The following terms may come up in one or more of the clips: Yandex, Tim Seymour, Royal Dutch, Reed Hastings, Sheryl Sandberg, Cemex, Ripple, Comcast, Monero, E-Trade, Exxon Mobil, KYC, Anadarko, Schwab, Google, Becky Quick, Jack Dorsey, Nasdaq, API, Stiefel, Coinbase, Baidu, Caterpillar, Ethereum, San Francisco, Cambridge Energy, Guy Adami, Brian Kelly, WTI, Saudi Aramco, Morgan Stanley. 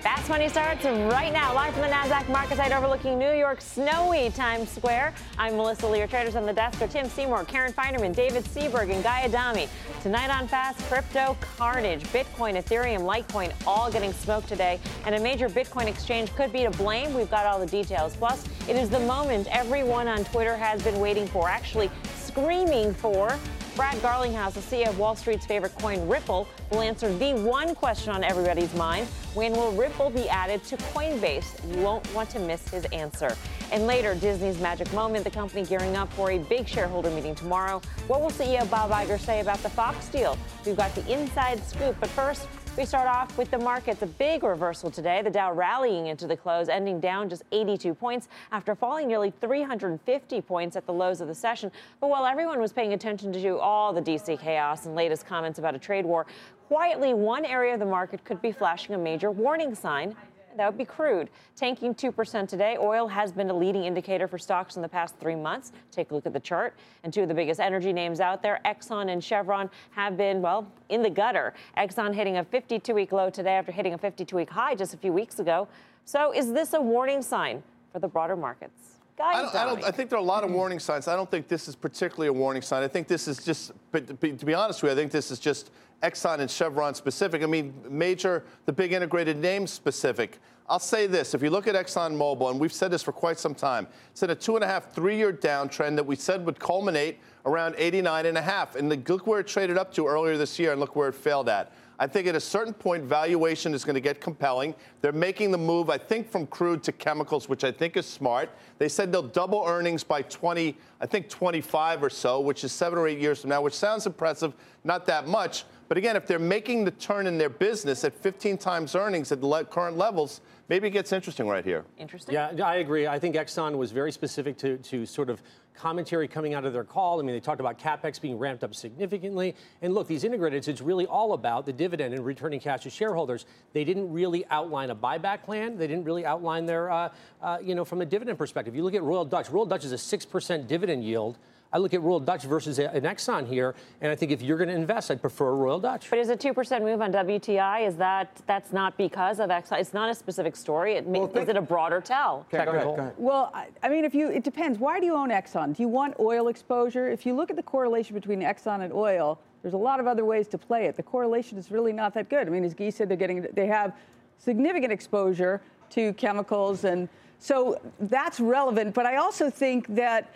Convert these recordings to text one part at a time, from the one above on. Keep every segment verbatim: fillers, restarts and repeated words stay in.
Fast Money starts right now, live from the Nasdaq market site overlooking New York's snowy Times Square. I'm Melissa Lee. Your traders on the desk are Tim Seymour, Karen Feinerman, David Seberg, and Guy Adami. Tonight on Fast, crypto carnage. Bitcoin, Ethereum, Litecoin, all getting smoked today. And a major Bitcoin exchange could be to blame. We've got all the details. Plus, it is the moment everyone on Twitter has been waiting for, actually screaming for. Brad Garlinghouse, the C E O of Wall Street's favorite coin, Ripple, will answer the one question on everybody's mind. When will Ripple be added to Coinbase? You won't want to miss his answer. And later, Disney's magic moment, the company gearing up for a big shareholder meeting tomorrow. What will C E O Bob Iger say about the Fox deal? We've got the inside scoop, but first, we start off with the markets. A big reversal today. The Dow rallying into the close, ending down just eighty-two points after falling nearly three hundred fifty points at the lows of the session. But while everyone was paying attention to all the D C chaos and latest comments about a trade war, quietly one area of the market could be flashing a major warning sign. That would be crude. Tanking two percent today, oil has been a leading indicator for stocks in the past three months. Take a look at the chart. And two of the biggest energy names out there, Exxon and Chevron, have been, well, in the gutter. Exxon hitting a fifty-two week low today after hitting a fifty-two week high just a few weeks ago. So is this a warning sign for the broader markets? I, don't, I, don't, I think there are a lot of warning signs. I don't think this is particularly a warning sign. I think this is just, but to be, to be honest with you, I think this is just Exxon and Chevron specific. I mean, major, the big integrated names specific. I'll say this. If you look at Exxon Mobil, and we've said this for quite some time, it's in a two and a half, three year downtrend that we said would culminate around eighty-nine and a half. And look where it traded up to earlier this year and look where it failed at. I think at a certain point, valuation is going to get compelling. They're making the move, I think, from crude to chemicals, which I think is smart. They said they'll double earnings by twenty, I think twenty-five or so, which is seven or eight years from now, which sounds impressive, not that much. But again, if they're making the turn in their business at fifteen times earnings at le- current levels, maybe it gets interesting right here. Interesting. Yeah, I agree. I think Exxon was very specific to, to sort of commentary coming out of their call. I mean, they talked about CapEx being ramped up significantly. And look, these integrateds, it's really all about the dividend and returning cash to shareholders. They didn't really outline a buyback plan. They didn't really outline their, uh, uh, you know, from a dividend perspective. You look at Royal Dutch. Royal Dutch is a six percent dividend yield. I look at Royal Dutch versus an Exxon here, and I think if you're going to invest, I'd prefer Royal Dutch. But is a two percent move on W T I, is that that's not because of Exxon? It's not a specific story. It well, may, is it a broader tell? Okay, go ahead, go ahead. Well, I, I mean, if you it depends. Why do you own Exxon? Do you want oil exposure? If you look at the correlation between Exxon and oil, there's a lot of other ways to play it. The correlation is really not that good. I mean, as Guy said, they're getting they have significant exposure to chemicals, and so that's relevant. But I also think that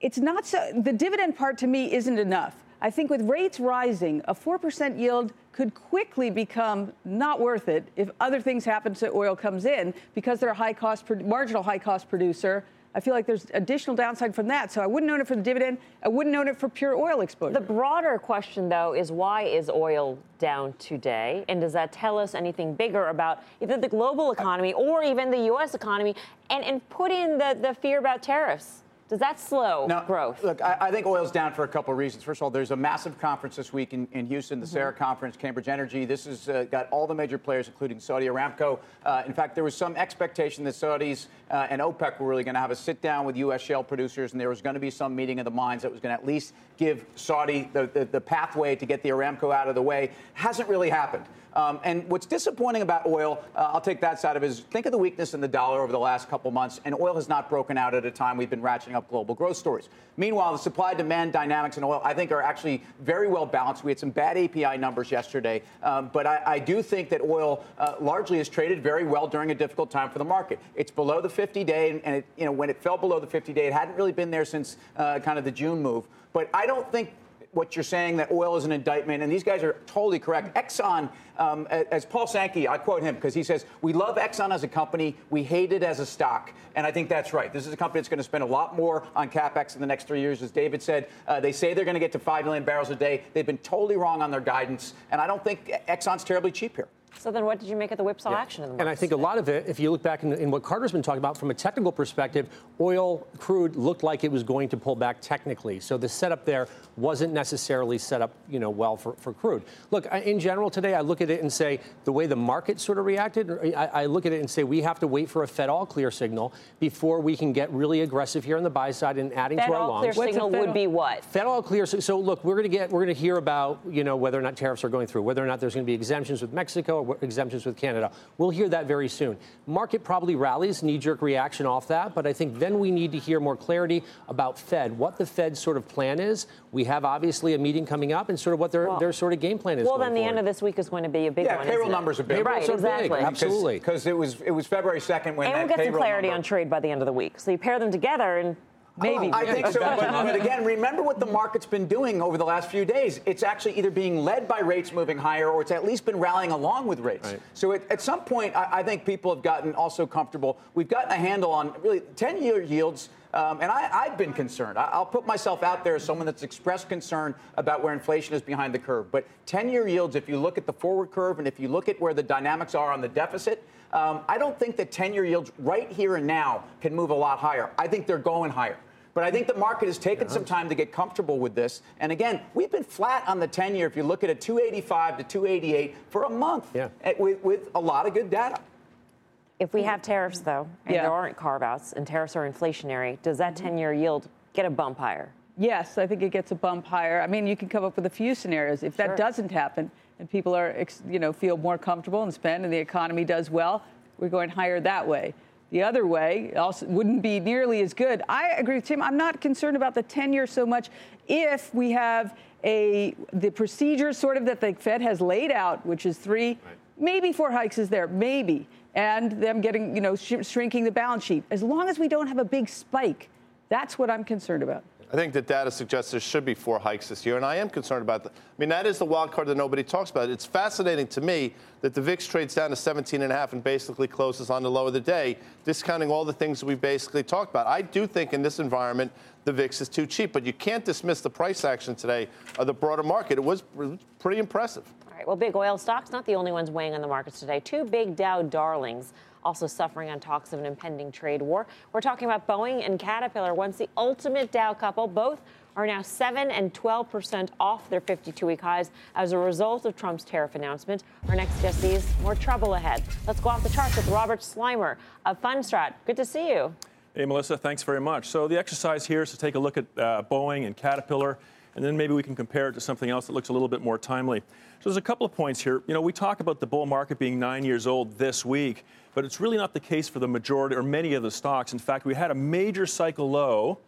it's not so, the dividend part to me isn't enough. I think with rates rising, a four percent yield could quickly become not worth it if other things happen to oil comes in because they're a high cost, marginal high cost producer. I feel like there's additional downside from that. So I wouldn't own it for the dividend. I wouldn't own it for pure oil exposure. The broader question, though, is why is oil down today? And does that tell us anything bigger about either the global economy or even the U S economy? And, and put in the, the fear about tariffs. Does that slow now, growth? Look, I, I think oil's down for a couple of reasons. First of all, there's a massive conference this week in, in Houston, the mm-hmm. SARA conference, Cambridge Energy. This has uh, got all the major players, including Saudi Aramco. Uh, in fact, there was some expectation that Saudis uh, and OPEC were really going to have a sit-down with U S shale producers, and there was going to be some meeting of the minds that was going to at least give Saudi the, the, the pathway to get the Aramco out of the way. Hasn't really happened. Um, and what's disappointing about oil, uh, I'll take that side of it, is think of the weakness in the dollar over the last couple months, and oil has not broken out at a time we've been ratcheting up global growth stories. Meanwhile, the supply-demand dynamics in oil, I think, are actually very well balanced. We had some bad A P I numbers yesterday, um, but I, I do think that oil uh, largely is traded very well during a difficult time for the market. It's below the fifty-day, and, and it, you know, when it fell below the fifty-day, it hadn't really been there since uh, kind of the June move. But I don't think what you're saying, that oil is an indictment, and these guys are totally correct. Exxon, um, as Paul Sankey, I quote him, because he says, we love Exxon as a company, we hate it as a stock. And I think that's right. This is a company that's going to spend a lot more on CapEx in the next three years, as David said. Uh, they say they're going to get to five million barrels a day. They've been totally wrong on their guidance, and I don't think Exxon's terribly cheap here. So then what did you make of the whipsaw yeah. action in the market? And I think today? a lot of it, if you look back in, in what Carter's been talking about from a technical perspective, oil, crude looked like it was going to pull back technically. So the setup there wasn't necessarily set up, you know, well for, for crude. Look, I, in general today, I look at it and say the way the market sort of reacted, I, I look at it and say we have to wait for a Fed all clear signal before we can get really aggressive here on the buy side and adding Fed to our longs. Fed all clear signal would be what? Fed all clear. So, so look, we're going to get, we're going to hear about, you know, whether or not tariffs are going through, whether or not there's going to be exemptions with Mexico. Exemptions with Canada. We'll hear that very soon. Market probably rallies, knee-jerk reaction off that, but I think then we need to hear more clarity about Fed, what the Fed's sort of plan is. We have obviously a meeting coming up and sort of what their, well, their sort of game plan is. Well, then the forward. End of this week is going to be a big yeah, one. Yeah, payroll numbers are big. Right, exactly. Big. Absolutely. Because it was, it was February second when and that And we'll get some clarity number. On trade by the end of the week. So you pair them together and... Maybe. Oh, I think so. But, but again, remember what the market's been doing over the last few days. It's actually either being led by rates moving higher or it's at least been rallying along with rates. Right. So it, at some point, I, I think people have gotten also comfortable. We've gotten a handle on really ten-year yields. Um, and I, I've been concerned. I, I'll put myself out there as someone that's expressed concern about where inflation is behind the curve. But ten-year yields, if you look at the forward curve and if you look at where the dynamics are on the deficit, um, I don't think that ten-year yields right here and now can move a lot higher. I think they're going higher. But I think the market has taken yeah. some time to get comfortable with this. And again, we've been flat on the ten-year if you look at a two eighty-five to two eighty-eight for a month yeah. at, with, with a lot of good data. If we have tariffs, though, and yeah. there aren't carve-outs, and tariffs are inflationary, does that ten-year yield get a bump higher? Yes, I think it gets a bump higher. I mean, you can come up with a few scenarios. If sure. that doesn't happen, and people are, you know, feel more comfortable and spend, and the economy does well, we're going higher that way. The other way also wouldn't be nearly as good. I agree with Tim. I'm not concerned about the ten-year so much if we have a the procedure sort of that the Fed has laid out, which is three, right. maybe four hikes is there, maybe. And them getting, you know, sh- shrinking the balance sheet. As long as we don't have a big spike, that's what I'm concerned about. I think the data suggests there should be four hikes this year, and I am concerned about that. I mean, that is the wild card that nobody talks about. It's fascinating to me that the V I X trades down to seventeen and a half and basically closes on the low of the day, discounting all the things we basically talked about. I do think in this environment, the V I X is too cheap, but you can't dismiss the price action today of the broader market. It was pretty impressive. All right, well, big oil stocks, not the only ones weighing on the markets today. Two big Dow darlings also suffering on talks of an impending trade war. We're talking about Boeing and Caterpillar, once the ultimate Dow couple. Both are now seven and twelve percent off their fifty-two-week highs as a result of Trump's tariff announcement. Our next guest sees more trouble ahead. Let's go off the charts with Robert Slimer of Fundstrat. Good to see you. Hey, Melissa, thanks very much. So the exercise here is to take a look at uh, Boeing and Caterpillar, and then maybe we can compare it to something else that looks a little bit more timely. So there's a couple of points here. You know, we talk about the bull market being nine years old this week, but it's really not the case for the majority or many of the stocks. In fact, we had a major cycle low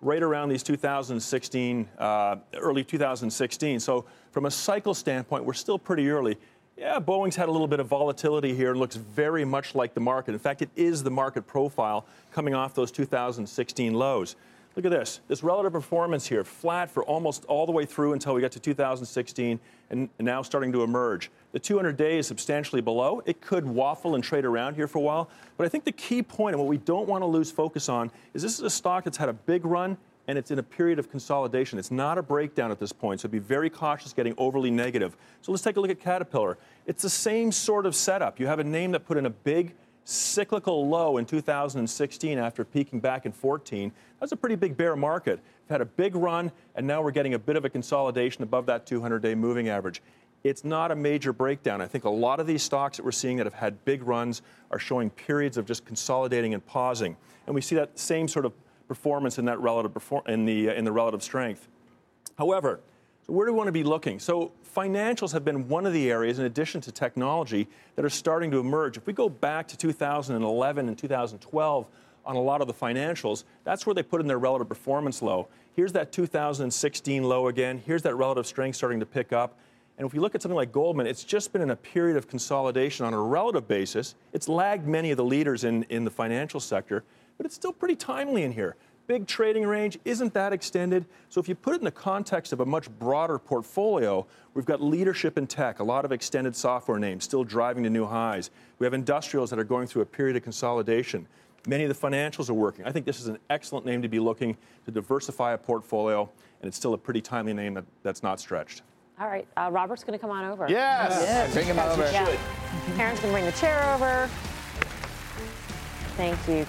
right around these two thousand sixteen, uh, early two thousand sixteen. So from a cycle standpoint, we're still pretty early. Yeah, Boeing's had a little bit of volatility here and looks very much like the market. In fact, it is the market profile coming off those two thousand sixteen lows. Look at this. This relative performance here, flat for almost all the way through until we got to two thousand sixteen and now starting to emerge. The two hundred-day is substantially below. It could waffle and trade around here for a while. But I think the key point and what we don't want to lose focus on is this is a stock that's had a big run and it's in a period of consolidation. It's not a breakdown at this point, so be very cautious getting overly negative. So let's take a look at Caterpillar. It's the same sort of setup. You have a name that put in a big cyclical low in two thousand sixteen after peaking back in fourteen. That's a pretty big bear market. We've had a big run, and now we're getting a bit of a consolidation above that two hundred-day moving average. It's not a major breakdown. I think a lot of these stocks that we're seeing that have had big runs are showing periods of just consolidating and pausing. And we see that same sort of performance in that relative perfor- in the uh, in the relative strength. However, Where do we want to be looking? So financials have been one of the areas, in addition to technology, that are starting to emerge. If we go back to two thousand eleven and two thousand twelve on a lot of the financials, that's where they put in their relative performance low. Here's that two thousand sixteen low again. Here's that relative strength starting to pick up. And if you look at something like Goldman, it's just been in a period of consolidation on a relative basis. It's lagged many of the leaders in, in the financial sector, but it's still pretty timely in here. Big trading range isn't that extended. So if you put it in the context of a much broader portfolio, we've got leadership in tech, a lot of extended software names still driving to new highs. We have industrials that are going through a period of consolidation. Many of the financials are working. I think this is an excellent name to be looking to diversify a portfolio, and it's still a pretty timely name that, that's not stretched. All right, uh, Robert's going to come on over. Yes, yes. yes. bring him over. Yeah. Karen's going to bring the chair over. Thank you, Karen.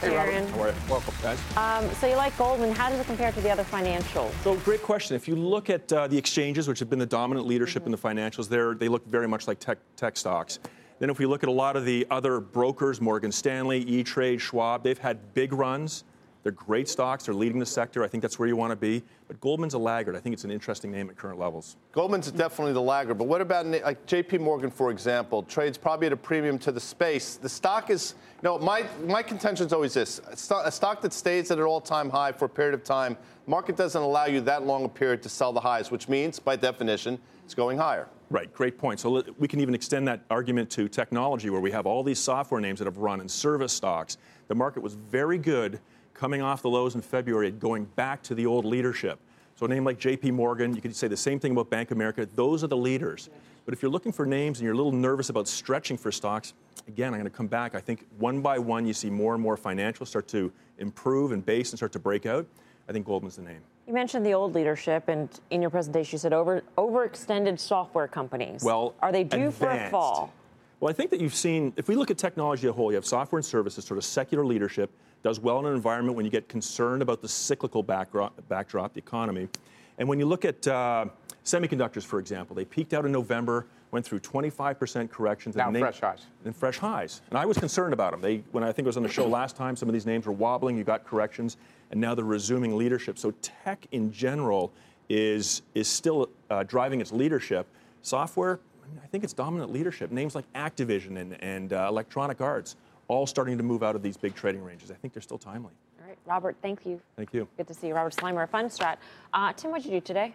Hey, how are you? Welcome, guys. Um, so you like Goldman. How does it compare to the other financials? So great question. If you look at uh, the exchanges, which have been the dominant leadership mm-hmm. in the financials, there they look very much like tech, tech stocks. Then if we look at a lot of the other brokers, Morgan Stanley, E-Trade, Schwab, they've had big runs. They're great stocks. They're leading the sector. I think that's where you want to be. But Goldman's a laggard. I think it's an interesting name at current levels. Goldman's definitely the laggard. But what about like J P Morgan, for example, trades probably at a premium to the space. The stock is, you know, my, my contention is always this. A stock that stays at an all-time high for a period of time, market doesn't allow you that long a period to sell the highs, which means, by definition, it's going higher. Right. Great point. So we can even extend that argument to technology, where we have all these software names that have run in service stocks. The market was very good coming off the lows in February and going back to the old leadership. So a name like J P Morgan, you could say the same thing about Bank of America. Those are the leaders. But if you're looking for names and you're a little nervous about stretching for stocks, again, I'm going to come back. I think one by one you see more and more financials start to improve and base and start to break out. I think Goldman's the name. You mentioned the old leadership, and in your presentation you said over overextended software companies. Well, are they due advanced. for a fall? Well, I think that you've seen, if we look at technology as a whole, you have software and services, sort of secular leadership, does well in an environment when you get concerned about the cyclical backdrop, backdrop the economy. And when you look at uh, semiconductors, for example, they peaked out in November, went through twenty-five percent corrections. Now and they, fresh highs. And fresh highs. And I was concerned about them. They, when I think it was on the show last time, some of these names were wobbling, you got corrections, and now they're resuming leadership. So tech in general is, is still uh, driving its leadership. Software, I think it's dominant leadership. Names like Activision and, and uh, Electronic Arts, all starting to move out of these big trading ranges. I think they're still timely. All right, Robert, thank you. Thank you. Good to see you. Robert Slimer of Fundstrat. Uh, Tim, what did you do today?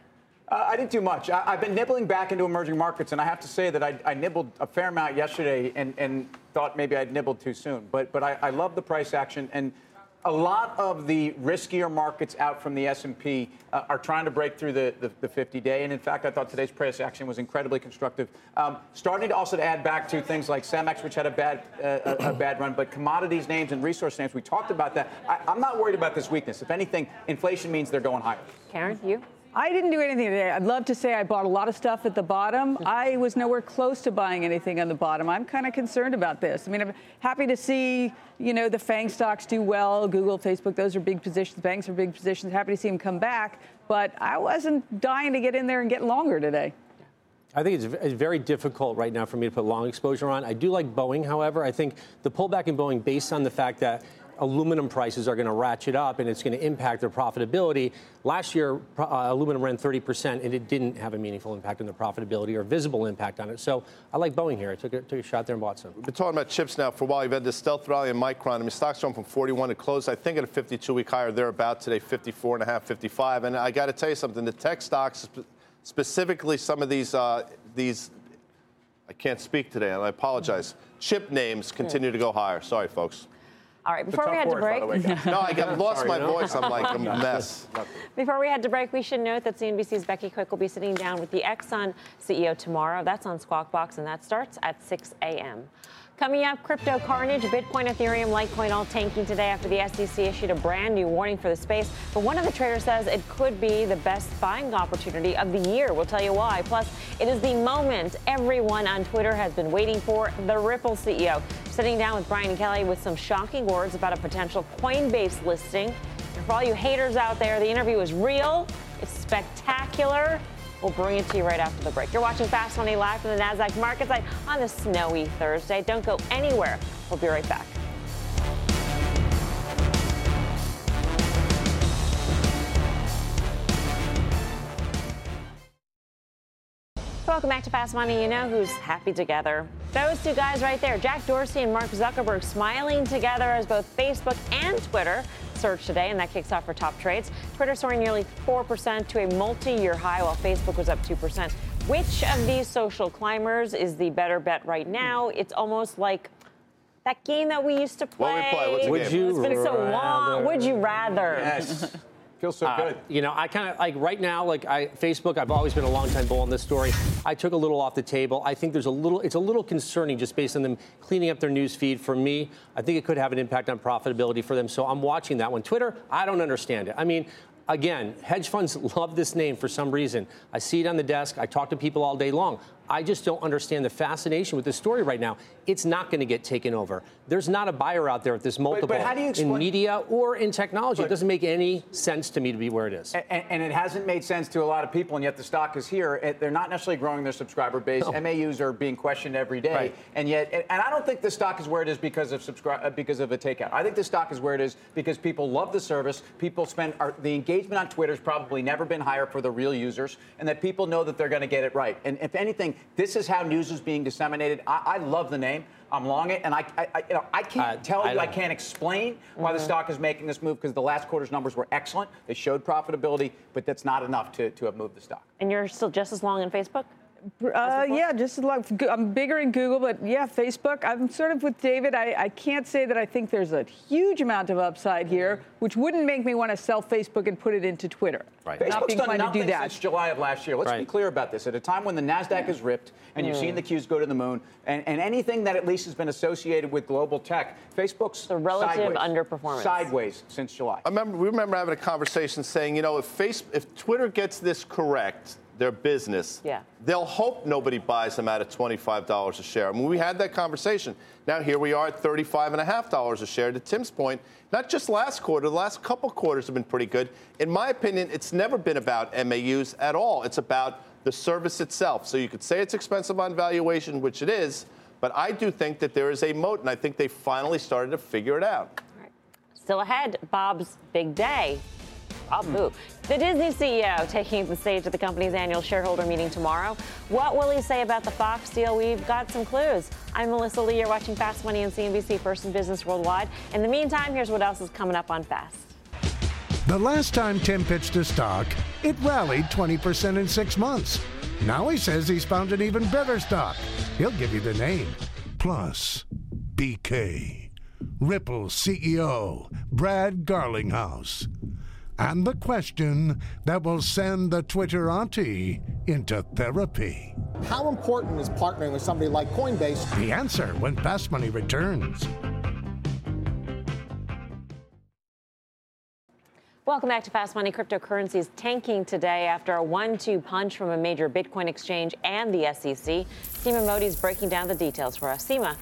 Uh, I didn't do much. I, I've been nibbling back into emerging markets, and I have to say that I, I nibbled a fair amount yesterday and, and thought maybe I'd nibbled too soon. But, but I, I love the price action, and a lot of the riskier markets out from the S and P uh, are trying to break through the, the, the fifty-day. And, in fact, I thought today's price action was incredibly constructive. Um, starting to also to add back to things like Cemex, which had a bad uh, a, a bad run, but commodities names and resource names, we talked about that. I, I'm not worried about this weakness. If anything, inflation means they're going higher. Karen, you? I didn't do anything today. I'd love to say I bought a lot of stuff at the bottom. I was nowhere close to buying anything on the bottom. I'm kind of concerned about this. I mean, I'm happy to see, you know, the FANG stocks do well. Google, Facebook, those are big positions. Banks are big positions. Happy to see them come back. But I wasn't dying to get in there and get longer today. I think it's very difficult right now for me to put long exposure on. I do like Boeing, however. I think the pullback in Boeing, based on the fact that aluminum prices are going to ratchet up and it's going to impact their profitability. Last year, uh, aluminum ran thirty percent, and it didn't have a meaningful impact on their profitability or visible impact on it. So I like Boeing here. I took a, took a shot there and bought some. We've been talking about chips now for a while. You've had this stealth rally in Micron. I mean, stocks going from forty-one to close, I think, at a fifty-two-week high or thereabout today, fifty-four and a half, fifty-five. And I got to tell you something. The tech stocks, specifically some of these uh, these I can't speak today, and I apologize. Chip names continue to go higher. Sorry, folks. All right, before we had to break... No, I got lost Sorry, my no. voice. I'm like a mess. Before we had to break, we should note that C N B C's Becky Quick will be sitting down with the Exxon C E O tomorrow. That's on Squawk Box, and that starts at six a.m. Coming up, crypto carnage, Bitcoin, Ethereum, Litecoin all tanking today after the S E C issued a brand new warning for the space. But one of the traders says it could be the best buying opportunity of the year. We'll tell you why. Plus, it is the moment everyone on Twitter has been waiting for, the Ripple C E O. Sitting down with Brian Kelly with some shocking words about a potential Coinbase listing. And for all you haters out there, the interview is real. It's spectacular. We'll bring it to you right after the break. You're watching Fast Money live from the Nasdaq market site on a snowy Thursday. Don't go anywhere. We'll be right back. welcome back to Fast Money. You know who's happy together? Those two guys right there, Jack Dorsey and Mark Zuckerberg, smiling together as both Facebook and Twitter surged today, and that kicks off for top trades. Twitter soaring nearly four percent to a multi-year high, while Facebook was up two percent. Which of these social climbers is the better bet right now? It's almost like that game that we used to play. What we play? What's the would game? You it's been so long. Would you rather? Yes. Feels so uh, good. You know, I kind of like right now, like I, Facebook, I've always been a longtime bull on this story. I took a little off the table. I think there's a little, it's a little concerning just based on them cleaning up their news feed. For me, I think it could have an impact on profitability for them. So I'm watching that one. Twitter, I don't understand it. I mean, again, hedge funds love this name for some reason. I see it on the desk. I talk to people all day long. I just don't understand the fascination with this story right now. It's not going to get taken over. There's not a buyer out there at this multiple but, but how do you explain- in media or in technology. But, it doesn't make any sense to me to be where it is. And, and it hasn't made sense to a lot of people, and yet the stock is here. It, they're not necessarily growing their subscriber base. No. M A Us are being questioned every day. Right. And yet, and I don't think the stock is where it is because of subscri- because of a takeout. I think the stock is where it is because people love the service. People spend, our, the engagement on Twitter has probably never been higher for the real users, and that people know that they're going to get it right. And if anything, this is how news is being disseminated. I, I love the name. I'm long it, and I I, I, you know, I can't uh, tell I you, I can't explain why mm-hmm. the stock is making this move, because the last quarter's numbers were excellent. They showed profitability, but that's not enough to, to have moved the stock. And you're still just as long in Facebook? Uh, yeah, just as long. I'm bigger in Google, but yeah, Facebook. I'm sort of with David. I, I can't say that I think there's a huge amount of upside here, which wouldn't make me want to sell Facebook and put it into Twitter. Right. Facebook's not being done nothing to do that. Since July of last year. Let's right. be clear about this. At a time when the Nasdaq yeah. is ripped and you've mm. seen the Qs go to the moon, and, and anything that at least has been associated with global tech, Facebook's the relative sideways, underperformance sideways since July. I remember we remember having a conversation saying, you know, if Facebook, if Twitter gets this correct, their business, yeah. they'll hope nobody buys them out at twenty-five dollars a share. I mean, we had that conversation. Now here we are at thirty-five dollars and fifty cents a share. To Tim's point, not just last quarter, the last couple quarters have been pretty good. In my opinion, it's never been about M A Us at all. It's about the service itself. So you could say it's expensive on valuation, which it is, but I do think that there is a moat, and I think they finally started to figure it out. All right. Still ahead, Bob's big day. I'll boo. The Disney C E O taking the stage at the company's annual shareholder meeting tomorrow. What will he say about the Fox deal? We've got some clues. I'm Melissa Lee. You're watching Fast Money on C N B C, First in Business Worldwide. In the meantime, here's what else is coming up on Fast. The last time Tim pitched a stock, it rallied twenty percent in six months. Now he says he's found an even better stock. He'll give you the name. Plus, B K, Ripple C E O, Brad Garlinghouse. And the question that will send the Twitter auntie into therapy. How important is partnering with somebody like Coinbase? The answer when Fast Money returns. Welcome back to Fast Money. Cryptocurrencies tanking today after a one-two punch from a major Bitcoin exchange and the S E C. Seema Modi's breaking down the details for us. Seema.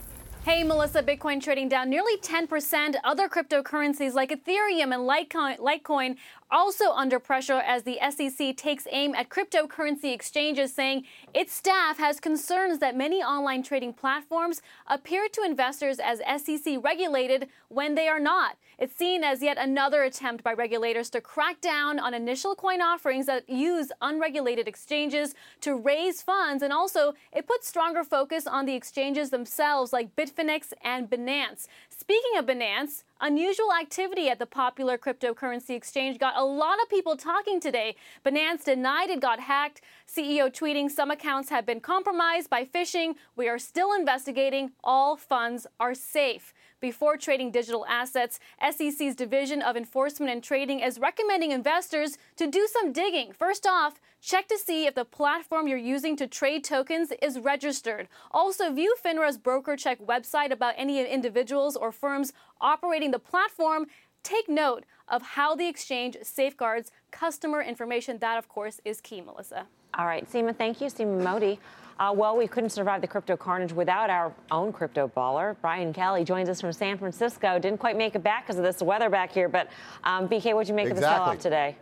Hey, Melissa, Bitcoin trading down nearly ten percent. Other cryptocurrencies like Ethereum and Litecoin, Litecoin also under pressure as the S E C takes aim at cryptocurrency exchanges, saying its staff has concerns that many online trading platforms appear to investors as S E C regulated when they are not. It's seen as yet another attempt by regulators to crack down on initial coin offerings that use unregulated exchanges to raise funds, and also it puts stronger focus on the exchanges themselves like Bitcoin, Bitfinex and Binance. Speaking of Binance, unusual activity at the popular cryptocurrency exchange got a lot of people talking today. Binance denied it got hacked. C E O tweeting, some accounts have been compromised by phishing. We are still investigating. All funds are safe. Before trading digital assets, S E C's Division of Enforcement and Trading is recommending investors to do some digging. First off, check to see if the platform you're using to trade tokens is registered. Also, view FINRA's BrokerCheck website about any individuals or firms operating the platform. Take note of how the exchange safeguards customer information. That, of course, is key, Melissa. All right, Seema, thank you. Seema Modi. Uh, well, we couldn't survive the crypto carnage without our own crypto baller. Brian Kelly joins us from San Francisco. Didn't quite make it back because of this weather back here. But, um, B K, what'd you make exactly. of the sell-off today?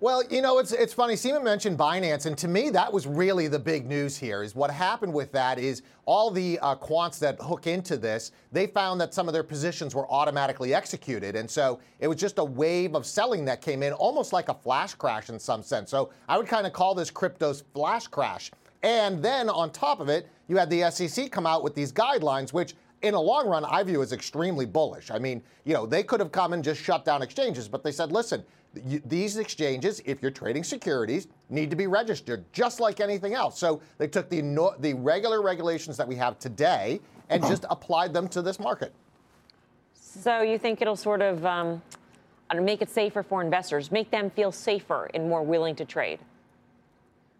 Well, you know, it's it's funny. Seema mentioned Binance, and to me, that was really the big news here. Is what happened with that is all the uh, quants that hook into this, they found that some of their positions were automatically executed, and so it was just a wave of selling that came in, almost like a flash crash in some sense. So I would kind of call this crypto's flash crash. And then on top of it, you had the S E C come out with these guidelines, which in the long run, I view as extremely bullish. I mean, you know, they could have come and just shut down exchanges, but they said, listen, you, these exchanges, if you're trading securities, need to be registered just like anything else. So they took the, no, the regular regulations that we have today and just applied them to this market. So you think it'll sort of um, make it safer for investors, make them feel safer and more willing to trade?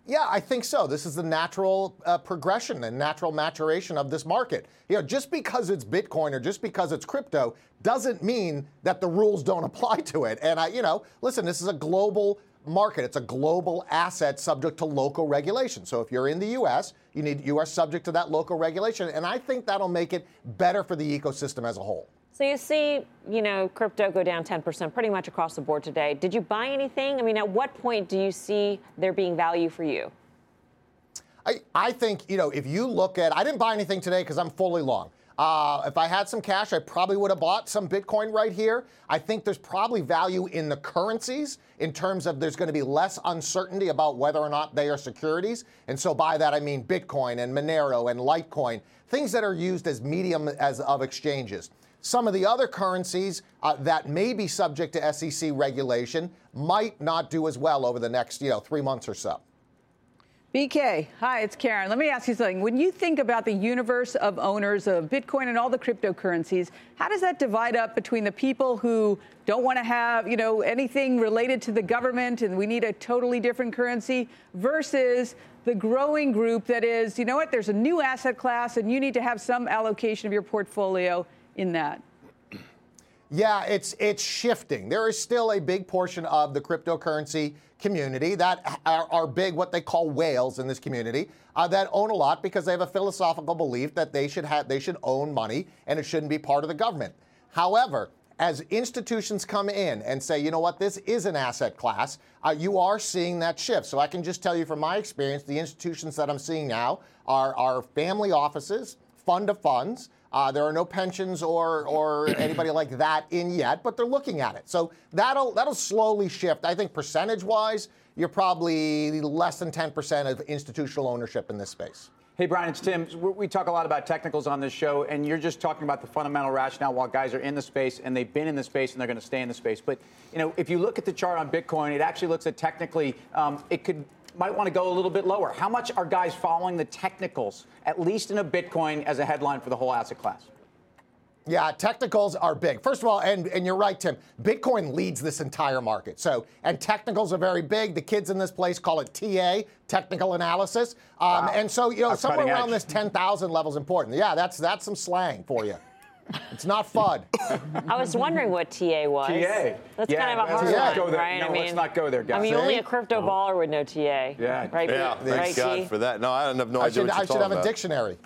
Yeah, I think so. This is the natural uh, progression and natural maturation of this market. You know, just because it's Bitcoin or just because it's crypto doesn't mean that the rules don't apply to it. And I, you know, listen, this is a global market. It's a global asset subject to local regulation. So if you're in the U S, you need you are subject to that local regulation, and I think that'll make it better for the ecosystem as a whole. So you see, you know, crypto go down ten percent pretty much across the board today. Did you buy anything? I mean, at what point do you see there being value for you? I, I think, you know, if you look at, I didn't buy anything today because I'm fully long. Uh, if I had some cash, I probably would have bought some Bitcoin right here. I think there's probably value in the currencies in terms of there's going to be less uncertainty about whether or not they are securities. And so by that, I mean Bitcoin and Monero and Litecoin, things that are used as medium as of exchanges. Some of the other currencies uh, that may be subject to S E C regulation might not do as well over the next, you know, three months or so. B K, hi, it's Karen. Let me ask you something. When you think about the universe of owners of Bitcoin and all the cryptocurrencies, how does that divide up between the people who don't want to have, you know, anything related to the government and we need a totally different currency versus the growing group that is, you know what, there's a new asset class and you need to have some allocation of your portfolio in that? Yeah, it's it's shifting. There is still a big portion of the cryptocurrency community that are, are big, what they call whales in this community, uh, that own a lot because they have a philosophical belief that they should have they should own money and it shouldn't be part of the government. However, as institutions come in and say, you know what, this is an asset class, uh, you are seeing that shift. So I can just tell you from my experience, the institutions that I'm seeing now are are family offices, fund of funds. Uh, there are no pensions or or anybody like that in yet, but they're looking at it. So that'll that'll slowly shift. I think percentage-wise, you're probably less than ten percent of institutional ownership in this space. Hey, Brian, it's Tim. We talk a lot about technicals on this show, and you're just talking about the fundamental rationale while guys are in the space, and they've been in the space, and they're going to stay in the space. But, you know, if you look at the chart on Bitcoin, it actually looks at technically um, it could – might want to go a little bit lower. How much are guys following the technicals, at least in a Bitcoin, as a headline for the whole asset class? Yeah, technicals are big. First of all, and, and you're right, Tim, Bitcoin leads this entire market. So, and technicals are very big. The kids in this place call it T A, technical analysis. Um, wow. And so, you know, that's somewhere around edge. This ten thousand level is important. Yeah, that's that's some slang for you. It's not F U D. I was wondering what T A was. T A. That's yeah, kind of a hard one, go there. Right? No, I mean, let's not go there, guys. I mean, only a crypto baller would know T A. Yeah, right, yeah. Right, thanks right, God G? For that. No, I have no I idea should, what you're I should have about. A dictionary.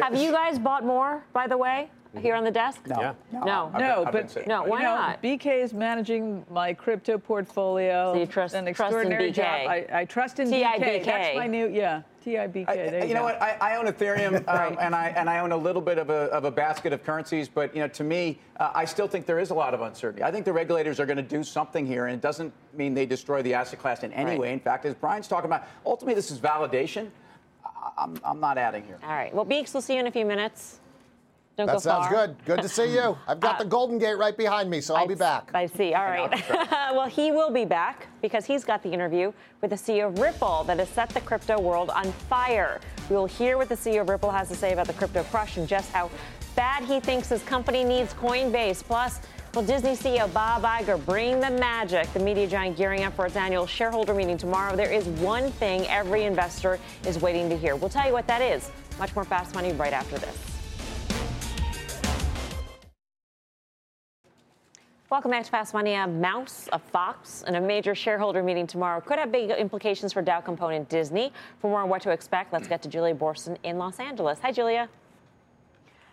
Have you guys bought more, by the way, here on the desk? No. Yeah. No, no, I've, no I've but no, why you know, not? B K is managing my crypto portfolio. So you trust, an extraordinary trust in B K. Job. I, I trust in T I B K. B K. That's my new, yeah. T I B K. I, there you, you know what? I, I own Ethereum, um, right. and I and I own a little bit of a of a basket of currencies. But you know, to me, uh, I still think there is a lot of uncertainty. I think the regulators are going to do something here, and it doesn't mean they destroy the asset class in any right. way. In fact, as Brian's talking about, ultimately this is validation. I, I'm I'm not adding here. All right. Well, Beeks, we'll see you in a few minutes. Don't that go sounds far. Good. Good to see you. I've got uh, the Golden Gate right behind me, so I'll I, be back. I see. All right. Well, he will be back because he's got the interview with the C E O of Ripple that has set the crypto world on fire. We will hear what the C E O of Ripple has to say about the crypto crush and just how bad he thinks his company needs Coinbase. Plus, will Disney C E O Bob Iger bring the magic? The media giant gearing up for its annual shareholder meeting tomorrow. There is one thing every investor is waiting to hear. We'll tell you what that is. Much more Fast Money right after this. Welcome back to Fast Money. A mouse, a fox, and a major shareholder meeting tomorrow could have big implications for Dow component Disney. For more on what to expect, let's get to Julia Borson in Los Angeles. Hi, Julia.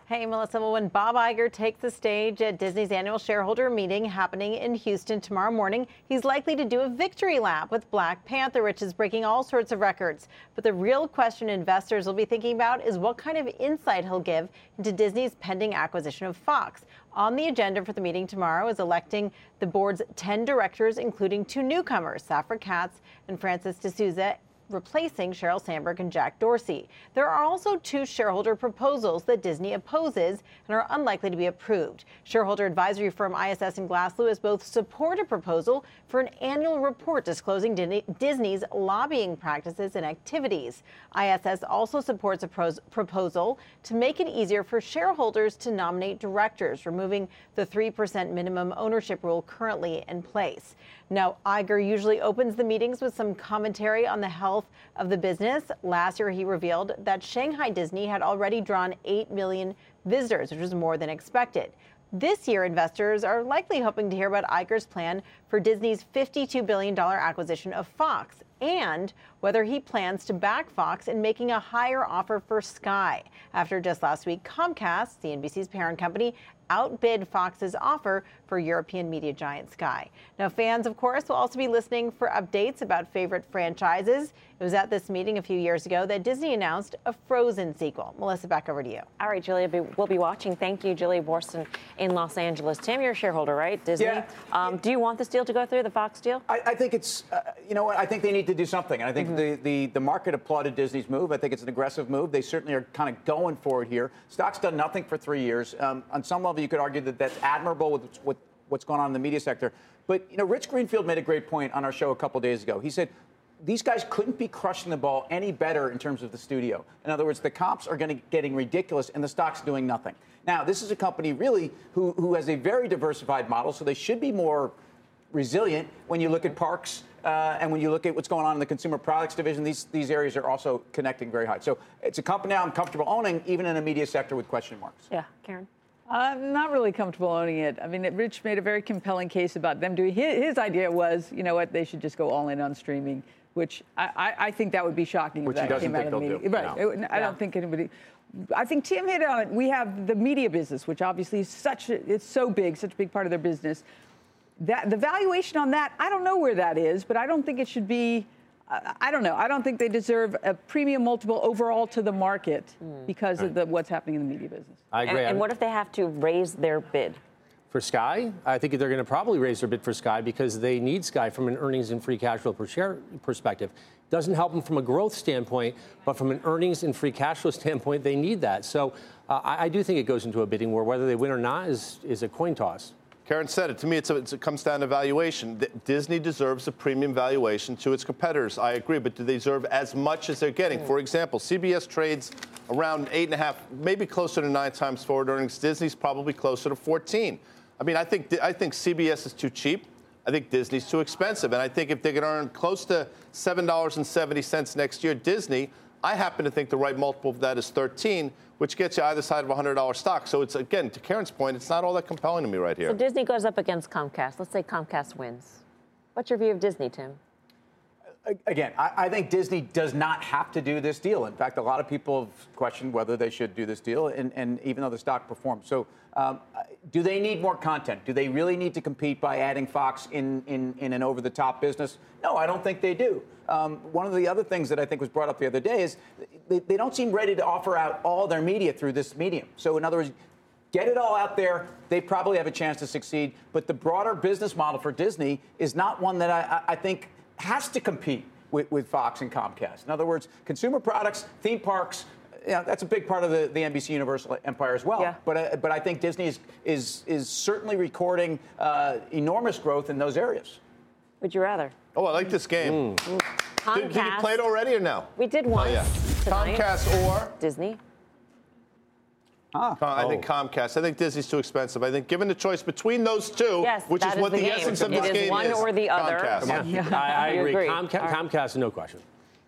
Hey, Melissa. Well, when Bob Iger takes the stage at Disney's annual shareholder meeting happening in Houston tomorrow morning, he's likely to do a victory lap with Black Panther, which is breaking all sorts of records. But the real question investors will be thinking about is what kind of insight he'll give into Disney's pending acquisition of Fox. On the agenda for the meeting tomorrow is electing the board's ten directors, including two newcomers, Safra Catz and Francis DeSouza, replacing Sheryl Sandberg and Jack Dorsey. There are also two shareholder proposals that Disney opposes and are unlikely to be approved. Shareholder advisory firm I S S and Glass Lewis both support a proposal for an annual report disclosing Disney's lobbying practices and activities. I S S also supports a pros- proposal to make it easier for shareholders to nominate directors, removing the three percent minimum ownership rule currently in place. Now, Iger usually opens the meetings with some commentary on the health of the business. Last year, he revealed that Shanghai Disney had already drawn eight million visitors, which was more than expected. This year, investors are likely hoping to hear about Iger's plan for Disney's fifty-two billion dollars acquisition of Fox and whether he plans to back Fox in making a higher offer for Sky after just last week Comcast, C N B C's parent company, outbid Fox's offer for European media giant Sky. Now, fans, of course, will also be listening for updates about favorite franchises. It was at this meeting a few years ago that Disney announced a Frozen sequel. Melissa, back over to you. All right, Julia, we'll be watching. Thank you, Julia Borston in Los Angeles. Tim, you're a shareholder, right? Disney. Yeah. Um, do you want this deal to go through, the Fox deal? I, I think it's, uh, you know what, I think they need to do something. And I think mm-hmm. the, the, the market applauded Disney's move. I think it's an aggressive move. They certainly are kind of going for it here. Stock's done nothing for three years. Um, on some level, you could argue that that's admirable with, with what's going on in the media sector. But, you know, Rich Greenfield made a great point on our show a couple days ago. He said these guys couldn't be crushing the ball any better in terms of the studio. In other words, the comps are gonna, getting ridiculous and the stock's doing nothing. Now, this is a company really who, who has a very diversified model, so they should be more resilient when you look at parks uh, and when you look at what's going on in the consumer products division. These these areas are also connecting very high. So it's a company I'm comfortable owning, even in a media sector with question marks. Yeah, Karen? I'm not really comfortable owning it. I mean, Rich made a very compelling case about them doing. His, his idea was, you know what, they should just go all in on streaming, which I, I, I think that would be shocking. Which if that he doesn't came think out they'll the do. Right. No. I don't yeah. think anybody. I think Tim hit on it. We have the media business, which obviously is such a, it's so big, such a big part of their business. That the valuation on that, I don't know where that is, but I don't think it should be. I, I don't know. I don't think they deserve a premium multiple overall to the market mm. because right. of the, what's happening in the media business. I agree. And, and what if they have to raise their bid? For Sky, I think they're going to probably raise their bid for Sky because they need Sky from an earnings and free cash flow per share perspective. Doesn't help them from a growth standpoint, but from an earnings and free cash flow standpoint, they need that. So uh, I, I do think it goes into a bidding war. Whether they win or not is, is a coin toss. Karen said it. To me, it's a, it's, it comes down to valuation. Disney deserves a premium valuation to its competitors. I agree, but do they deserve as much as they're getting? Mm. For example, C B S trades around eight and a half, maybe closer to nine times forward earnings. Disney's probably closer to fourteen. I mean, I think I think C B S is too cheap. I think Disney's too expensive. And I think if they can earn close to seven dollars and seventy cents next year, Disney, I happen to think the right multiple of that is thirteen, which gets you either side of a one hundred dollars stock. So it's, again, to Karen's point, it's not all that compelling to me right here. So Disney goes up against Comcast. Let's say Comcast wins. What's your view of Disney, Tim? Again, I, I think Disney does not have to do this deal. In fact, a lot of people have questioned whether they should do this deal, and, and even though the stock performed. So um, do they need more content? Do they really need to compete by adding Fox in, in, in an over-the-top business? No, I don't think they do. Um, one of the other things that I think was brought up the other day is they, they don't seem ready to offer out all their media through this medium. So in other words, get it all out there. They probably have a chance to succeed. But the broader business model for Disney is not one that I, I, I think has to compete with, with Fox and Comcast. In other words, consumer products, theme parks, you know, that's a big part of the, the N B C Universal empire as well. Yeah. But uh, but I think Disney is is, is certainly recording uh, enormous growth in those areas. Would you rather? Oh, I like this game. Mm. Mm. Did, did you play it already or no? We did once. Oh, yeah. Comcast or Disney. Ah. I think Comcast. I think Disney's too expensive. I think given the choice between those two, yes, which is, is what the, the essence of this game is. It is one or the other. Comcast. Yeah. I, I agree. agree. Comca- right. Comcast, no question.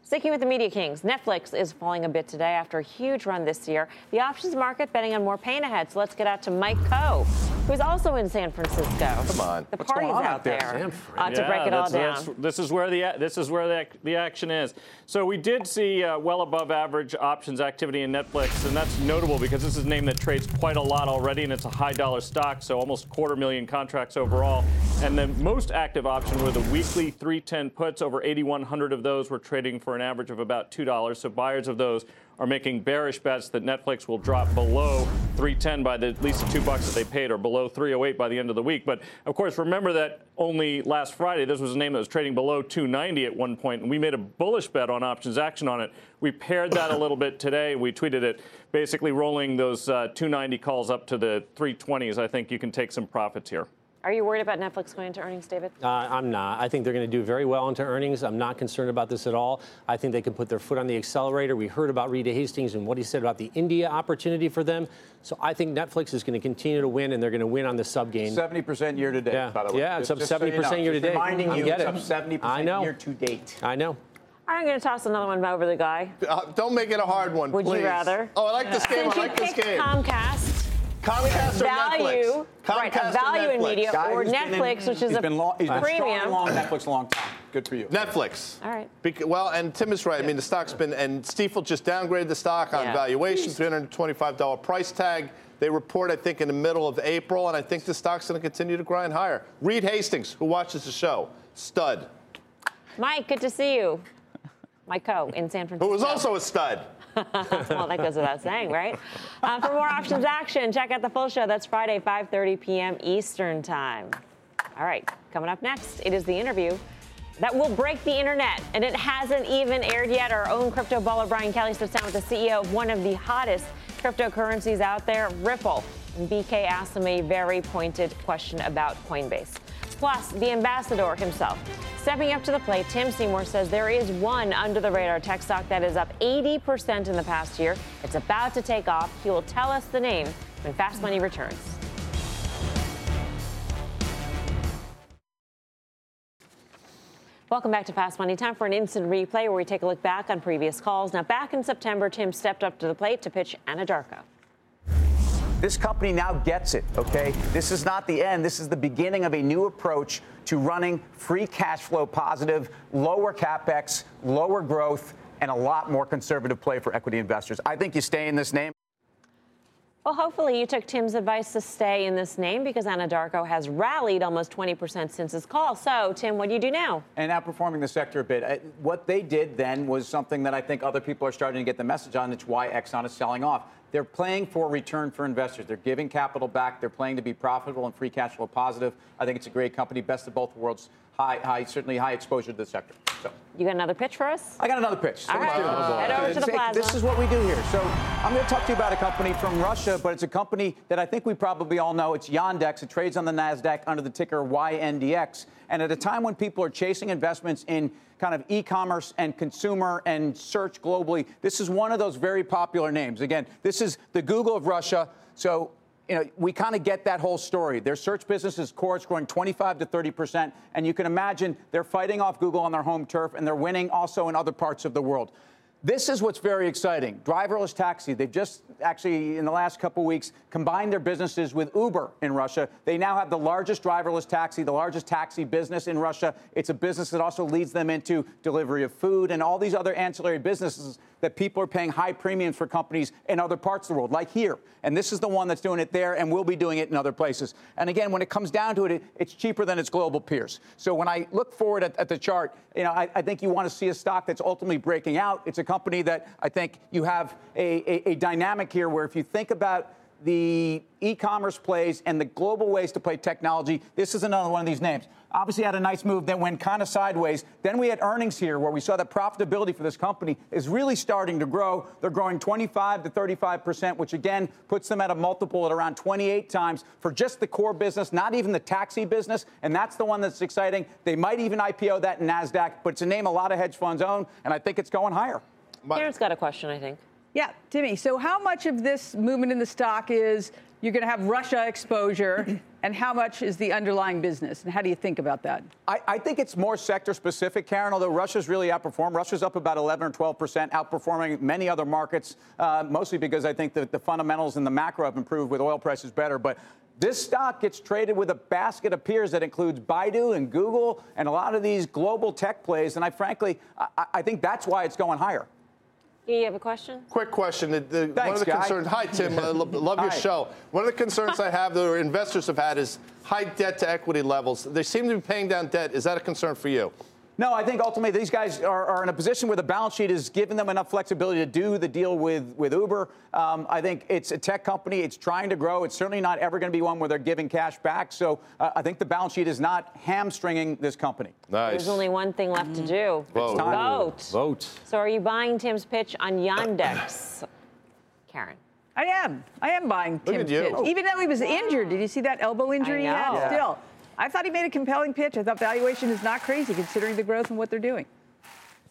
Sticking with the media kings, Netflix is falling a bit today after a huge run this year. The options market betting on more pain ahead, so let's get out to Mike Coe, who's also in San Francisco. Come on. The What's party's out, out there, there uh, to yeah, break it all down. This is where the this is where the, the action is. So we did see uh, well above average options activity in Netflix, and that's notable because this is a name that trades quite a lot already, and it's a high dollar stock, so almost quarter million contracts overall. And the most active option were the weekly three ten puts. Over eighty-one hundred of those were trading for an average of about two dollars. So buyers of those are making bearish bets that Netflix will drop below three ten by the, at least the two bucks that they paid, or below three oh eight by the end of the week. But, of course, remember that only last Friday, this was a name that was trading below two ninety at one point, and we made a bullish bet on options action on it. We paired that a little bit today. We tweeted it, basically rolling those uh, two ninety calls up to the three twenties. I think you can take some profits here. Are you worried about Netflix going into earnings, David? Uh, I'm not. I think they're going to do very well into earnings. I'm not concerned about this at all. I think they can put their foot on the accelerator. We heard about Reed Hastings and what he said about the India opportunity for them. So I think Netflix is going to continue to win, and they're going to win on the sub-game. seventy percent year-to-date, yeah. by the way. Yeah, it's just, up seventy percent so you know, year-to-date. Reminding you, it's it. up seventy percent year-to-date. I know. I'm going to toss another one over to Guy. Uh, don't make it a hard one, Would please. Would you rather? Oh, I like this game. Since I like this game. Comcast. Comcast or Netflix? Comcast right, a value in media, Guy, or Netflix, in, which is a long, he's been premium. Strong, long Netflix a long time. Good for you. Netflix. All right. Bec- well, and Tim is right. Yeah. I mean, the stock's been, and Stiefel just downgraded the stock on yeah. valuation, three hundred twenty-five dollars price tag. They report, I think, in the middle of April, and I think the stock's going to continue to grind higher. Reed Hastings, who watches the show, stud. Mike, good to see you. My co in San Francisco. Who was also a stud. Well, that goes without saying, right? Uh, for more Options Action, check out the full show. That's Friday, five thirty p.m. Eastern Time. All right, coming up next, it is the interview that will break the internet, and it hasn't even aired yet. Our own crypto baller, Brian Kelly, sits down with the C E O of one of the hottest cryptocurrencies out there, Ripple. And B K asked him a very pointed question about Coinbase. Plus, the ambassador himself. Stepping up to the plate, Tim Seymour says there is one under-the-radar tech stock that is up eighty percent in the past year. It's about to take off. He will tell us the name when Fast Money returns. Welcome back to Fast Money. Time for an instant replay where we take a look back on previous calls. Now, back in September, Tim stepped up to the plate to pitch Anadarko. This company now gets it, okay? This is not the end. This is the beginning of a new approach to running free cash flow positive, lower capex, lower growth, and a lot more conservative play for equity investors. I think you stay in this name. Well, hopefully you took Tim's advice to stay in this name, because Anadarko has rallied almost twenty percent since his call. So, Tim, what do you do now? And outperforming the sector a bit. What they did then was something that I think other people are starting to get the message on. It's why Exxon is selling off. They're playing for return for investors. They're giving capital back. They're playing to be profitable and free cash flow positive. I think it's a great company. Best of both worlds. High, high, certainly high exposure to the sector. So. You got another pitch for us? I got another pitch. So All right. Uh, Head over to the plasma. This is what we do here. So I'm going to talk to you about a company from Russia, but it's a company that I think we probably all know. It's Yandex. It trades on the Nasdaq under the ticker Y N D X. And at a time when people are chasing investments in kind of e-commerce and consumer and search globally, this is one of those very popular names. Again, this is the Google of Russia. So, you know, we kind of get that whole story. Their search business is core. It's growing twenty-five to thirty percent. And you can imagine they're fighting off Google on their home turf, and they're winning also in other parts of the world. This is what's very exciting. Driverless taxi. They've just actually, in the last couple of weeks, combined their businesses with Uber in Russia. They now have the largest driverless taxi, the largest taxi business in Russia. It's a business that also leads them into delivery of food and all these other ancillary businesses that people are paying high premiums for companies in other parts of the world, like here. And this is the one that's doing it there, and will be doing it in other places. And again, when it comes down to it, it's cheaper than its global peers. So when I look forward at, at the chart, you know, I, I think you want to see a stock that's ultimately breaking out. It's a company that I think you have a, a, a dynamic here where if you think about the e-commerce plays and the global ways to play technology, this is another one of these names. Obviously had a nice move that went kind of sideways. Then we had earnings here where we saw that profitability for this company is really starting to grow. They're growing twenty-five to thirty-five percent, which again puts them at a multiple at around twenty-eight times for just the core business, not even the taxi business. And that's the one that's exciting. They might even I P O that in Nasdaq, but it's a name a lot of hedge funds own, and I think it's going higher. Karen's got a question, I think. Yeah, Timmy, so how much of this movement in the stock is you're going to have Russia exposure, and how much is the underlying business, and how do you think about that? I, I think it's more sector-specific, Karen, although Russia's really outperformed. Russia's up about eleven or twelve percent, outperforming many other markets, uh, mostly because I think that the fundamentals and the macro have improved with oil prices better. But this stock gets traded with a basket of peers that includes Baidu and Google and a lot of these global tech plays, and I frankly, I, I think that's why it's going higher. You have a question? Quick question. The, the, Thanks, one of the Guy. Concerns. Hi, Tim. I love, love your show. One of the concerns I have that investors have had is high debt to equity levels. They seem to be paying down debt. Is that a concern for you? No, I think ultimately these guys are, are in a position where the balance sheet is giving them enough flexibility to do the deal with, with Uber. Um, I think it's a tech company. It's trying to grow. It's certainly not ever going to be one where they're giving cash back. So uh, I think the balance sheet is not hamstringing this company. Nice. There's only one thing left to do. Vote. Vote. Vote. So are you buying Tim's pitch on Yandex? Karen. I am. I am buying Tim's pitch. Oh. Even though he was injured. Did you see that elbow injury he had? Yeah. Still. I thought he made a compelling pitch. I thought valuation is not crazy considering the growth and what they're doing.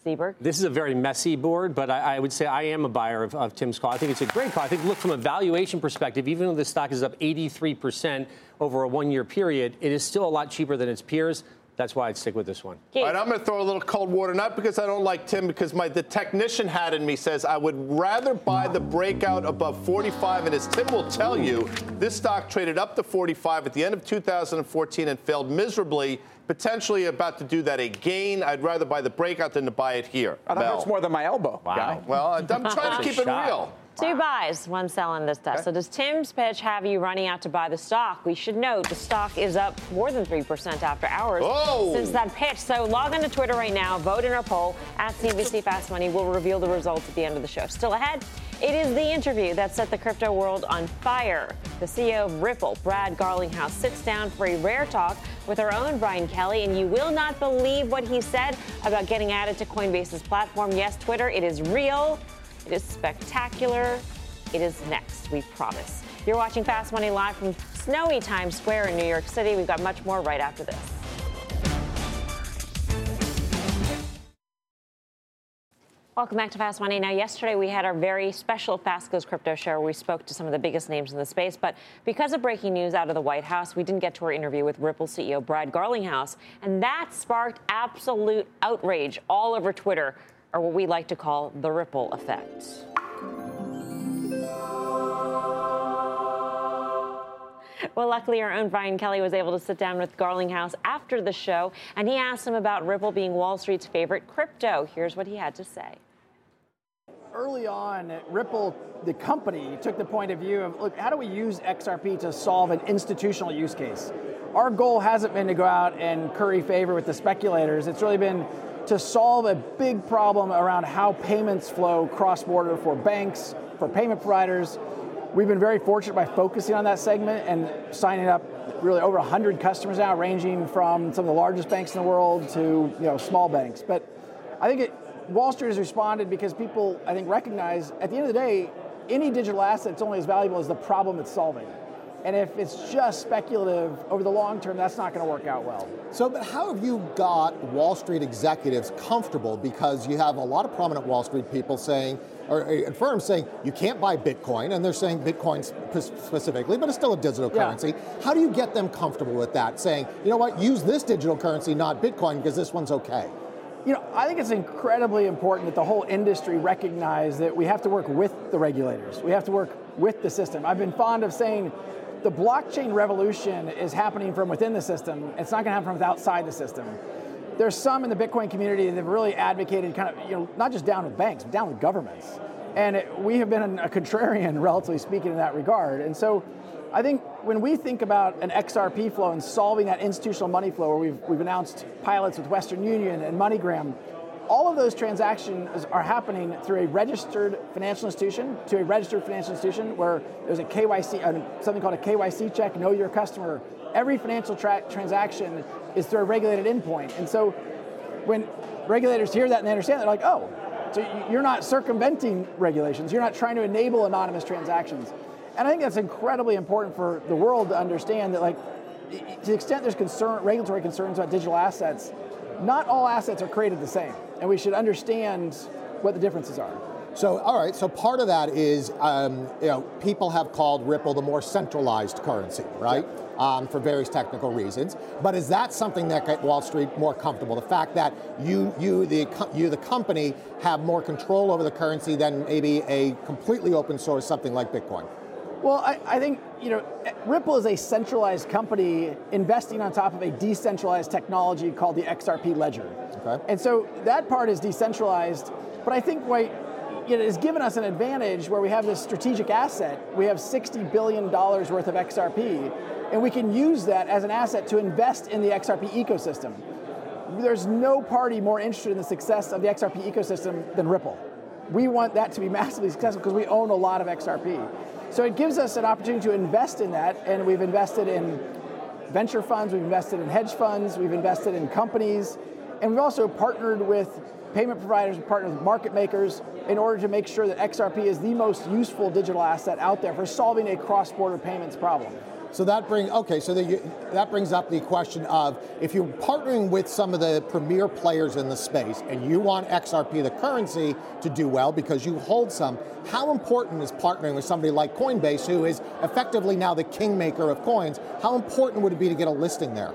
Seberg? This is a very messy board, but I, I would say I am a buyer of, of Tim's call. I think it's a great call. I think, look, from a valuation perspective, even though this stock is up eighty-three percent over a one-year period, it is still a lot cheaper than its peers. That's why I'd stick with this one. All right, I'm going to throw a little cold water, not because I don't like Tim, because my the technician hat in me says I would rather buy the breakout above forty-five. And as Tim will tell you, this stock traded up to forty-five at the end of two thousand fourteen and failed miserably, potentially about to do that again. I'd rather buy the breakout than to buy it here. I think that's more than my elbow. Wow. Guy. Well, I'm trying to keep it real. Two buys, one sell on this test. Okay. So does Tim's pitch have you running out to buy the stock? We should note the stock is up more than three percent after hours oh. since that pitch. So log on to Twitter right now, vote in our poll, at C N B C Fast Money. We'll reveal the results at the end of the show. Still ahead, it is the interview that set the crypto world on fire. The C E O of Ripple, Brad Garlinghouse, sits down for a rare talk with our own Brian Kelly, and you will not believe what he said about getting added to Coinbase's platform. Yes, Twitter, it is real. It is spectacular. It is next, we promise. You're watching Fast Money live from snowy Times Square in New York City. We've got much more right after this. Welcome back to Fast Money. Now, yesterday we had our very special Fast Goes Crypto show where we spoke to some of the biggest names in the space. But because of breaking news out of the White House, we didn't get to our interview with Ripple C E O Brad Garlinghouse. And that sparked absolute outrage all over Twitter, or what we like to call the ripple effect. Well, luckily, our own Brian Kelly was able to sit down with Garlinghouse after the show, and he asked him about Ripple being Wall Street's favorite crypto. Here's what he had to say. Early on, Ripple, the company, took the point of view of, look, how do we use X R P to solve an institutional use case? Our goal hasn't been to go out and curry favor with the speculators. It's really been to solve a big problem around how payments flow cross-border for banks, for payment providers. We've been very fortunate by focusing on that segment and signing up really over one hundred customers now, ranging from some of the largest banks in the world to, you know, small banks. But I think it, Wall Street has responded because people, I think, recognize at the end of the day, any digital asset's only as valuable as the problem it's solving. And if it's just speculative over the long term, that's not going to work out well. So, but how have you got Wall Street executives comfortable? Because you have a lot of prominent Wall Street people saying, or, or firms saying, you can't buy Bitcoin, and they're saying Bitcoin sp- specifically, but it's still a digital yeah. currency. How do you get them comfortable with that, saying, you know what, use this digital currency, not Bitcoin, because this one's okay? You know, I think it's incredibly important that the whole industry recognize that we have to work with the regulators. We have to work with the system. I've been fond of saying, the blockchain revolution is happening from within the system. It's not going to happen from outside the system. There's some in the Bitcoin community that have really advocated kind of, you know, not just down with banks, but down with governments. And it, we have been a contrarian, relatively speaking, in that regard. And so I think when we think about an X R P flow and solving that institutional money flow, where we've, we've announced pilots with Western Union and MoneyGram, all of those transactions are happening through a registered financial institution to a registered financial institution where there's a K Y C, something called a K Y C check, know your customer. Every financial tra- transaction is through a regulated endpoint. And so when regulators hear that and they understand, they're like, oh, so you're not circumventing regulations. You're not trying to enable anonymous transactions. And I think that's incredibly important for the world to understand that, like, to the extent there's concern, regulatory concerns about digital assets, not all assets are created the same, and we should understand what the differences are. So, all right, so part of that is, um, you know, people have called Ripple the more centralized currency, right? Yep. Um, for various technical reasons. But is that something that got Wall Street more comfortable? The fact that you, you, the you, the company, have more control over the currency than maybe a completely open source something like Bitcoin? Well, I, I think, you know, Ripple is a centralized company investing on top of a decentralized technology called the X R P ledger. Okay. And so that part is decentralized, but I think why, it has given us an advantage where we have this strategic asset. We have sixty billion dollars worth of X R P, and we can use that as an asset to invest in the X R P ecosystem. There's no party more interested in the success of the X R P ecosystem than Ripple. We want that to be massively successful because we own a lot of X R P. So it gives us an opportunity to invest in that, and we've invested in venture funds, we've invested in hedge funds, we've invested in companies, and we've also partnered with payment providers, we've partnered with market makers in order to make sure that X R P is the most useful digital asset out there for solving a cross-border payments problem. So that brings okay. So the, that brings up the question of, if you're partnering with some of the premier players in the space and you want X R P, the currency, to do well because you hold some, how important is partnering with somebody like Coinbase, who is effectively now the kingmaker of coins? How important would it be to get a listing there?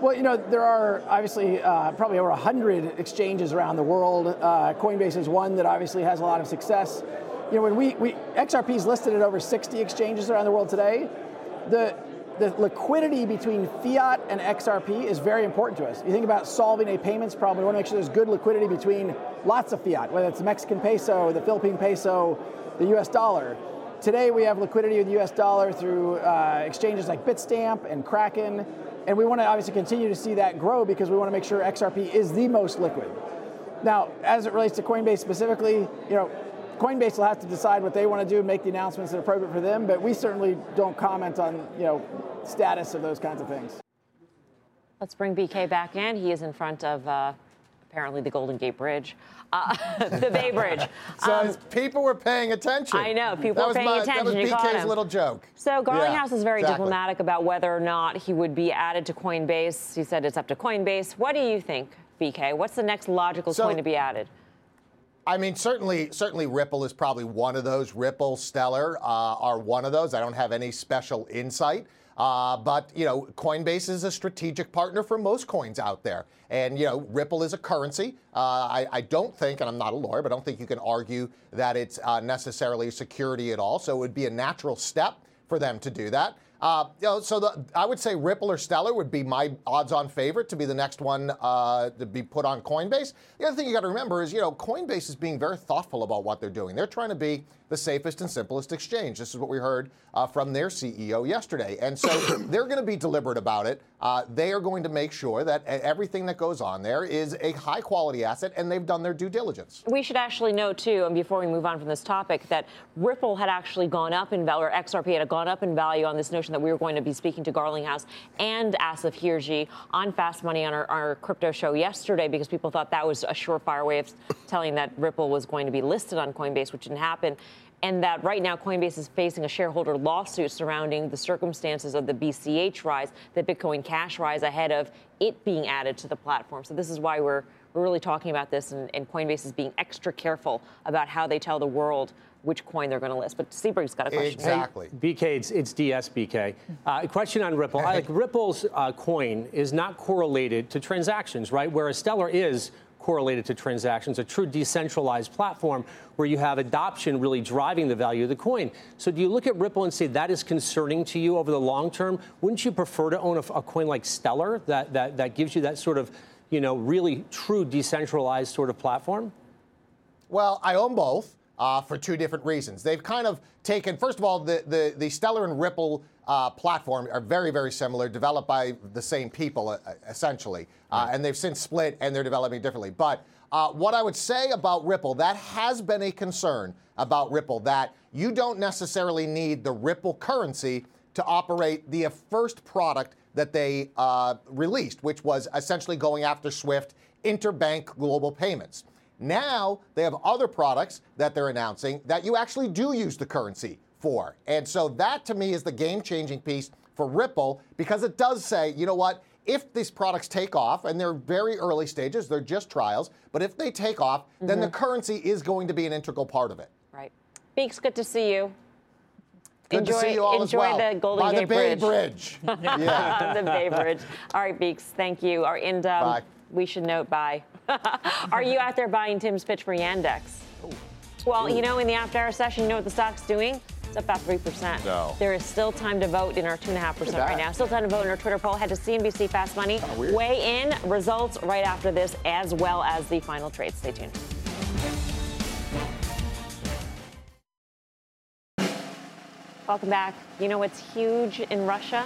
Well, you know, there are obviously uh, probably over one hundred exchanges around the world. Uh, Coinbase is one that obviously has a lot of success. You know, when we, we X R P is listed at over sixty exchanges around the world today. The, the liquidity between fiat and X R P is very important to us. You think about solving a payments problem, we want to make sure there's good liquidity between lots of fiat, whether it's the Mexican peso, the Philippine peso, the U S dollar. Today we have liquidity with the U S dollar through uh, exchanges like Bitstamp and Kraken, and we want to obviously continue to see that grow because we want to make sure X R P is the most liquid. Now, as it relates to Coinbase specifically, you know, Coinbase will have to decide what they want to do, make the announcements that are appropriate for them, but we certainly don't comment on, you know, status of those kinds of things. Let's bring B K back in. He is in front of, uh, apparently, the Golden Gate Bridge, uh, the Bay Bridge. So um, people were paying attention. I know, people that were paying my, attention. That was you B K's little joke. So Garlinghouse yeah, is very exactly. diplomatic about whether or not he would be added to Coinbase. He said it's up to Coinbase. What do you think, B K? What's the next logical so, coin to be added? I mean, certainly, certainly Ripple is probably one of those. Ripple, Stellar uh, are one of those. I don't have any special insight. Uh, but, you know, Coinbase is a strategic partner for most coins out there. And, you know, Ripple is a currency. Uh, I, I don't think, and I'm not a lawyer, but I don't think you can argue that it's uh, necessarily a security at all. So it would be a natural step for them to do that. Uh, you know, so the, I would say Ripple or Stellar would be my odds-on favorite to be the next one uh, to be put on Coinbase. The other thing you got to remember is, you know, Coinbase is being very thoughtful about what they're doing. They're trying to be the safest and simplest exchange. This is what we heard uh, from their C E O yesterday. And so they're going to be deliberate about it. Uh, they are going to make sure that everything that goes on there is a high-quality asset, and they've done their due diligence. We should actually know, too, and before we move on from this topic, that Ripple had actually gone up in value, or X R P had gone up in value on this notion that we were going to be speaking to Garlinghouse and Asif Hirji on Fast Money on our, our crypto show yesterday, because people thought that was a surefire way of telling that Ripple was going to be listed on Coinbase, which didn't happen, and that right now Coinbase is facing a shareholder lawsuit surrounding the circumstances of the B C H rise, the Bitcoin Cash rise, ahead of it being added to the platform. So this is why we're, we're really talking about this, and, and Coinbase is being extra careful about how they tell the world which coin they're going to list. But Seberg's got a question. Exactly. Hey, B K, it's, it's D S B K. Uh, question on Ripple. Like, Ripple's uh, coin is not correlated to transactions, right? Whereas Stellar is correlated to transactions, a true decentralized platform where you have adoption really driving the value of the coin. So do you look at Ripple and say that is concerning to you over the long term? Wouldn't you prefer to own a, a coin like Stellar that, that, that gives you that sort of, you know, really true decentralized sort of platform? Well, I own both. Uh, for two different reasons. They've kind of taken, first of all, the, the, the Stellar and Ripple uh, platform are very, very similar, developed by the same people, uh, essentially. Uh, mm-hmm. And they've since split, and they're developing differently. But uh, what I would say about Ripple, that has been a concern about Ripple, that you don't necessarily need the Ripple currency to operate the first product that they uh, released, which was essentially going after SWIFT, interbank global payments. Now they have other products that they're announcing that you actually do use the currency for. And so that, to me, is the game-changing piece for Ripple, because it does say, you know what, if these products take off, and they're very early stages, they're just trials, but if they take off, mm-hmm. then the currency is going to be an integral part of it. Right. Beeks, good to see you. Good enjoy, to see you all as well. Enjoy the Golden By Gate the Bay Bridge. Bridge. yeah. The Bay Bridge. All right, Beeks, thank you. Our end, um, bye. We should note bye. Are you out there buying Tim's pitch for Yandex? Ooh. Well, Ooh. you know, in the after-hour session, you know what the stock's doing? It's up about three percent. No. There is still time to vote in our two point five percent right now. Still time to vote in our Twitter poll. Head to C N B C Fast Money. Weigh in. Results right after this, as well as the final trades. Stay tuned. Welcome back. You know what's huge in Russia?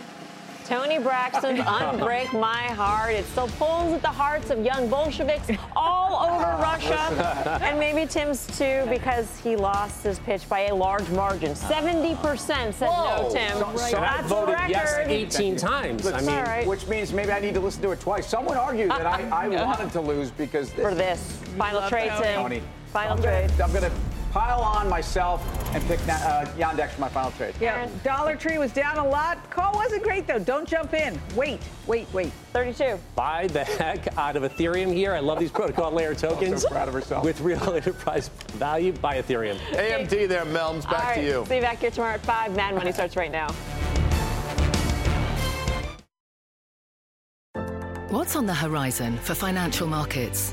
Tony Braxton's Unbreak My Heart. It still pulls at the hearts of young Bolsheviks all over Russia. And maybe Tim's too, because he lost his pitch by a large margin. seventy percent said Whoa. no, Tim. So, so That's I voted yes eighteen times. But, I mean, right. Which means maybe I need to listen to it twice. Someone argued that I, I yeah. wanted to lose because this. For this. Final trade, Tim. Final trade. I'm going to pile on myself and pick uh, Yandex for my final trade. Yeah, Dollar Tree was down a lot. Call wasn't great, though. Don't jump in. Wait, wait, wait. thirty-two. Buy the heck out of Ethereum here. I love these protocol layer tokens. So proud of herself. With real enterprise value, buy Ethereum. A M D there, Melms. Back right, to you. See you back here tomorrow at five. Mad Money starts right now. What's on the horizon for financial markets?